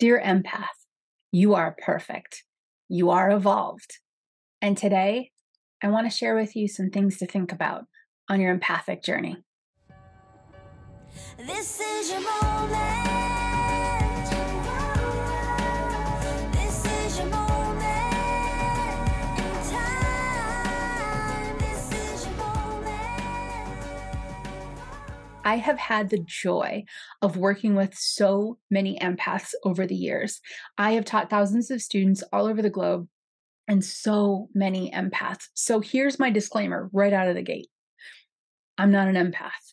Dear empath, you are perfect. You are evolved. And today, I want to share with you some things to think about on your empathic journey. This is your moment. This is your moment in time. This is your moment. I have had the joy of working with so many empaths over the years. I have taught thousands of students all over the globe and so many empaths. So here's my disclaimer right out of the gate. I'm not an empath.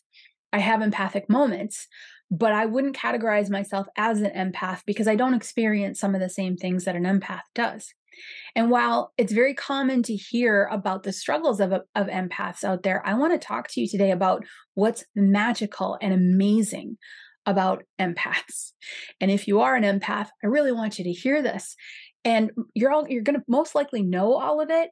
I have empathic moments, but I wouldn't categorize myself as an empath because I don't experience some of the same things that an empath does. And while it's very common to hear about the struggles of empaths out there, I want to talk to you today about what's magical and amazing about empaths. And if you are an empath, I really want you to hear this. And you're going to most likely know all of it,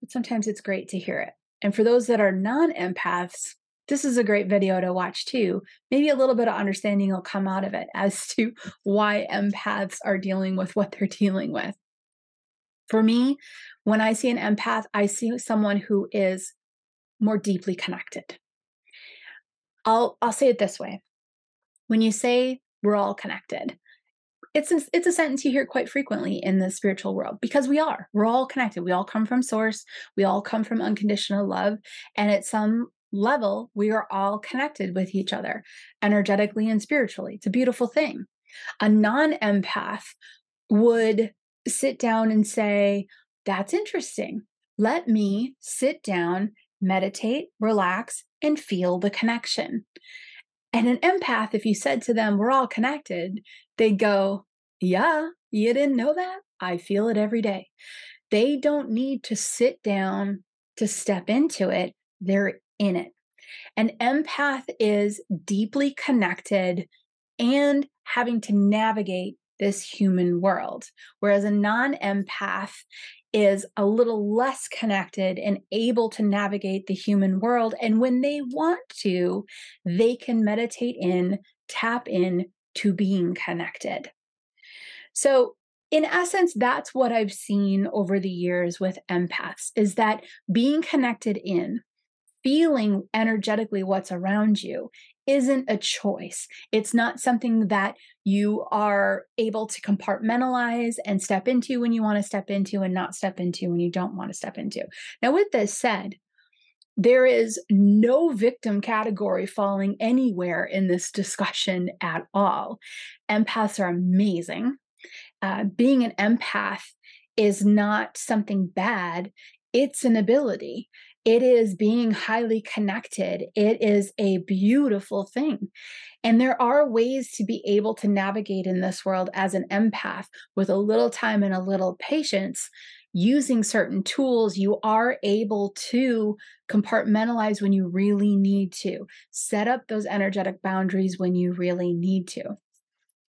but sometimes it's great to hear it. And for those that are non-empaths, this is a great video to watch too. Maybe a little bit of understanding will come out of it as to why empaths are dealing with what they're dealing with. For me, when I see an empath, I see someone who is more deeply connected. I'll say it this way. When you say we're all connected, it's a sentence you hear quite frequently in the spiritual world because we are. We're all connected. We all come from source. We all come from unconditional love. And at some level, we are all connected with each other energetically and spiritually. It's a beautiful thing. A non-empath would sit down and say, that's interesting. Let me sit down, meditate, relax, and feel the connection. And an empath, if you said to them, we're all connected, they'd go, yeah, you didn't know that? I feel it every day. They don't need to sit down to step into it. They're in it. An empath is deeply connected and having to navigate this human world, whereas a non-empath is a little less connected and able to navigate the human world. And when they want to, they can meditate in, tap in to being connected. So in essence, that's what I've seen over the years with empaths is that being connected in, feeling energetically what's around you isn't a choice. It's not something that you are able to compartmentalize and step into when you want to step into and not step into when you don't want to step into. Now, with this said, there is no victim category falling anywhere in this discussion at all. Empaths are amazing. Being an empath is not something bad. It's an ability. It is being highly connected. It is a beautiful thing. And there are ways to be able to navigate in this world as an empath with a little time and a little patience. Using certain tools, you are able to compartmentalize when you really need to, set up those energetic boundaries when you really need to.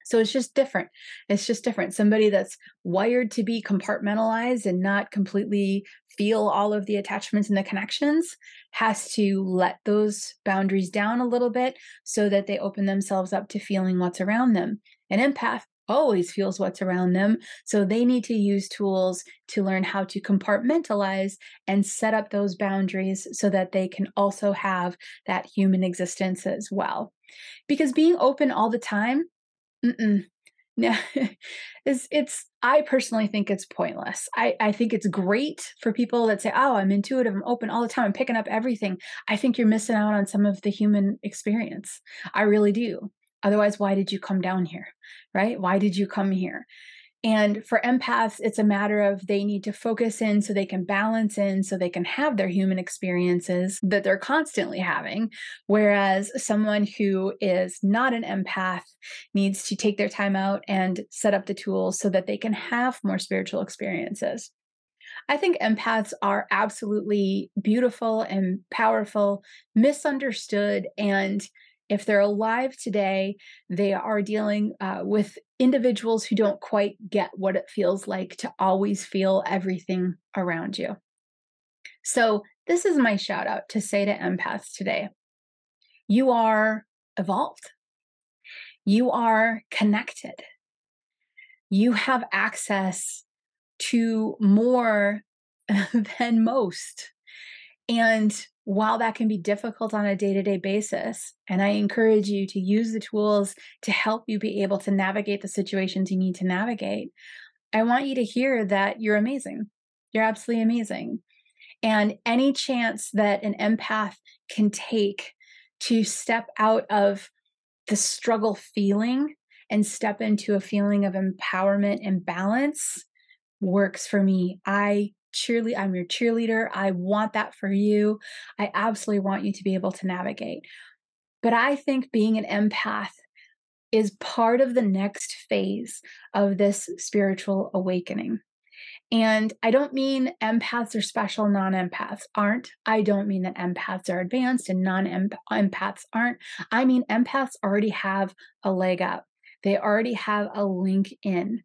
So it's just different. It's just different. Somebody that's wired to be compartmentalized and not completely feel all of the attachments and the connections has to let those boundaries down a little bit so that they open themselves up to feeling what's around them. An empath always feels what's around them. So they need to use tools to learn how to compartmentalize and set up those boundaries so that they can also have that human existence as well. Because being open all the time, no, I personally think it's pointless. I think it's great for people that say, oh, I'm intuitive, I'm open all the time, I'm picking up everything. I think you're missing out on some of the human experience. I really do. Otherwise, why did you come down here, right? Why did you come here? And for empaths, it's a matter of they need to focus in so they can balance in so they can have their human experiences that they're constantly having. Whereas someone who is not an empath needs to take their time out and set up the tools so that they can have more spiritual experiences. I think empaths are absolutely beautiful and powerful, misunderstood, and if they're alive today, they are dealing with individuals who don't quite get what it feels like to always feel everything around you. So this is my shout out to say to empaths today. You are evolved. You are connected. you have access to more than most. And while that can be difficult on a day-to-day basis, and I encourage you to use the tools to help you be able to navigate the situations you need to navigate, I want you to hear that you're amazing. You're absolutely amazing. And any chance that an empath can take to step out of the struggle feeling and step into a feeling of empowerment and balance works for me. I'm your cheerleader. I want that for you. I absolutely want you to be able to navigate. But I think being an empath is part of the next phase of this spiritual awakening. And I don't mean empaths are special, non-empaths aren't. I don't mean that empaths are advanced and non-empaths aren't. I mean, empaths already have a leg up. They already have a link in.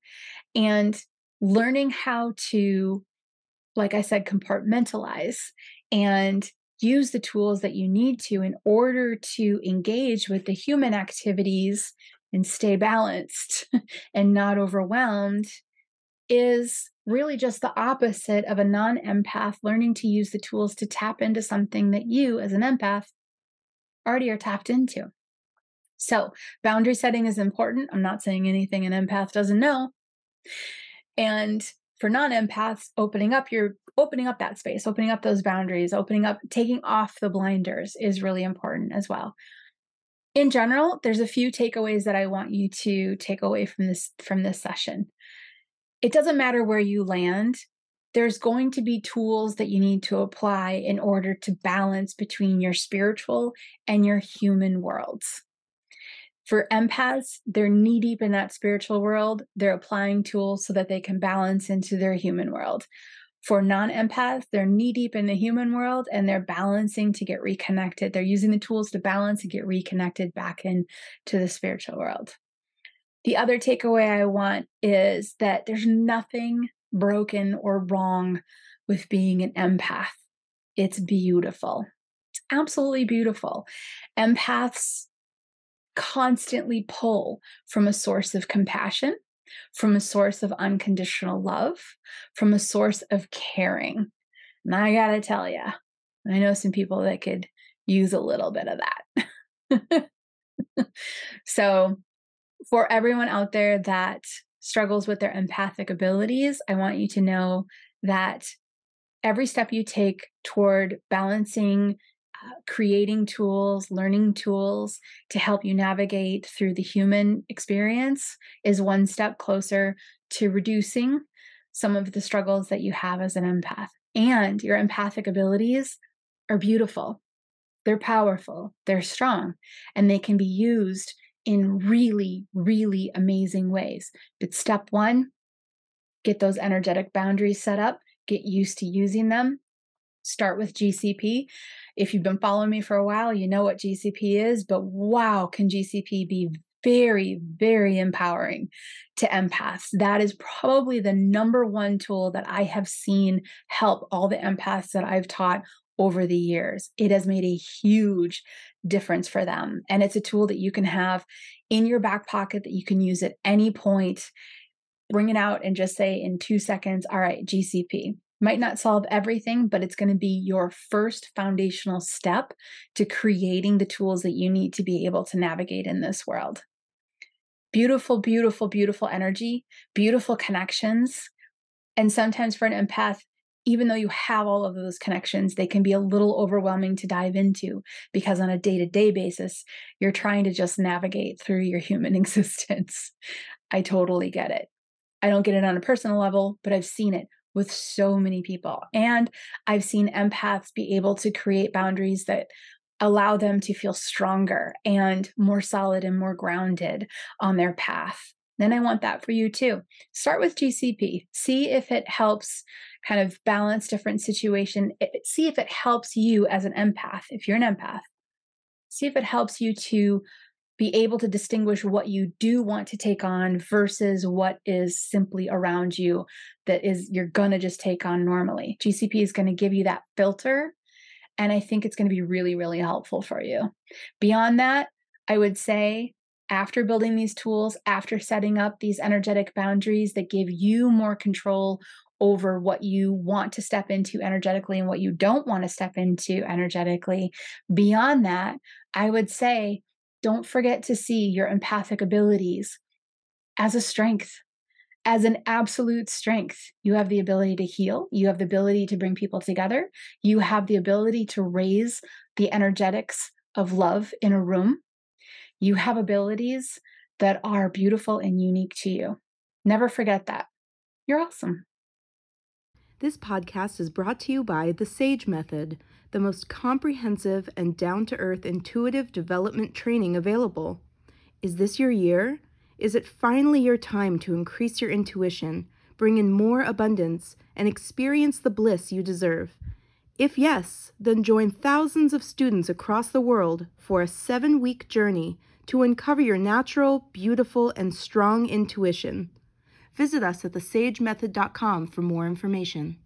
And learning how to, like I said, compartmentalize and use the tools that you need to in order to engage with the human activities and stay balanced and not overwhelmed is really just the opposite of a non-empath learning to use the tools to tap into something that you as an empath already are tapped into. So boundary setting is important. I'm not saying anything an empath doesn't know. And for non-empaths, opening up that space, opening up those boundaries, taking off the blinders is really important as well. In general, there's a few takeaways that I want you to take away from this session. It doesn't matter where you land, there's going to be tools that you need to apply in order to balance between your spiritual and your human worlds. For empaths, they're knee deep in that spiritual world. They're applying tools so that they can balance into their human world. For non-empaths, they're knee deep in the human world and they're balancing to get reconnected. They're using the tools to balance and get reconnected back into the spiritual world. The other takeaway I want is that there's nothing broken or wrong with being an empath. It's beautiful. It's absolutely beautiful. Empaths constantly pull from a source of compassion, from a source of unconditional love, from a source of caring. And I gotta tell you, I know some people that could use a little bit of that. So for everyone out there that struggles with their empathic abilities, I want you to know that every step you take toward balancing, creating tools, learning tools to help you navigate through the human experience is one step closer to reducing some of the struggles that you have as an empath. And your empathic abilities are beautiful. They're powerful. They're strong. And they can be used in really, really amazing ways. But step one, get those energetic boundaries set up, get used to using them. Start with GCP. If you've been following me for a while, you know what GCP is, but wow, can GCP be very, very empowering to empaths. That is probably the #1 tool that I have seen help all the empaths that I've taught over the years. It has made a huge difference for them. And it's a tool that you can have in your back pocket that you can use at any point. Bring it out and just say in 2 seconds, all right, GCP. Might not solve everything, but it's going to be your first foundational step to creating the tools that you need to be able to navigate in this world. Beautiful, beautiful, beautiful energy, beautiful connections. And sometimes for an empath, even though you have all of those connections, they can be a little overwhelming to dive into because on a day-to-day basis, you're trying to just navigate through your human existence. I totally get it. I don't get it on a personal level, but I've seen it with so many people. And I've seen empaths be able to create boundaries that allow them to feel stronger and more solid and more grounded on their path. Then I want that for you too. Start with GCP. See if it helps kind of balance different situations. See if it helps you as an empath, if you're an empath. See if it helps you to be able to distinguish what you do want to take on versus what is simply around you that is you're going to just take on normally. GCP is going to give you that filter, and I think it's going to be really, really helpful for you. Beyond that, I would say after building these tools, after setting up these energetic boundaries that give you more control over what you want to step into energetically and what you don't want to step into energetically. Beyond that, I would say, don't forget to see your empathic abilities as a strength, as an absolute strength. You have the ability to heal. You have the ability to bring people together. You have the ability to raise the energetics of love in a room. You have abilities that are beautiful and unique to you. Never forget that. You're awesome. This podcast is brought to you by The Sage Method, the most comprehensive and down-to-earth intuitive development training available. Is this your year? Is it finally your time to increase your intuition, bring in more abundance, and experience the bliss you deserve? If yes, then join thousands of students across the world for a 7-week journey to uncover your natural, beautiful, and strong intuition. Visit us at thesagemethod.com for more information.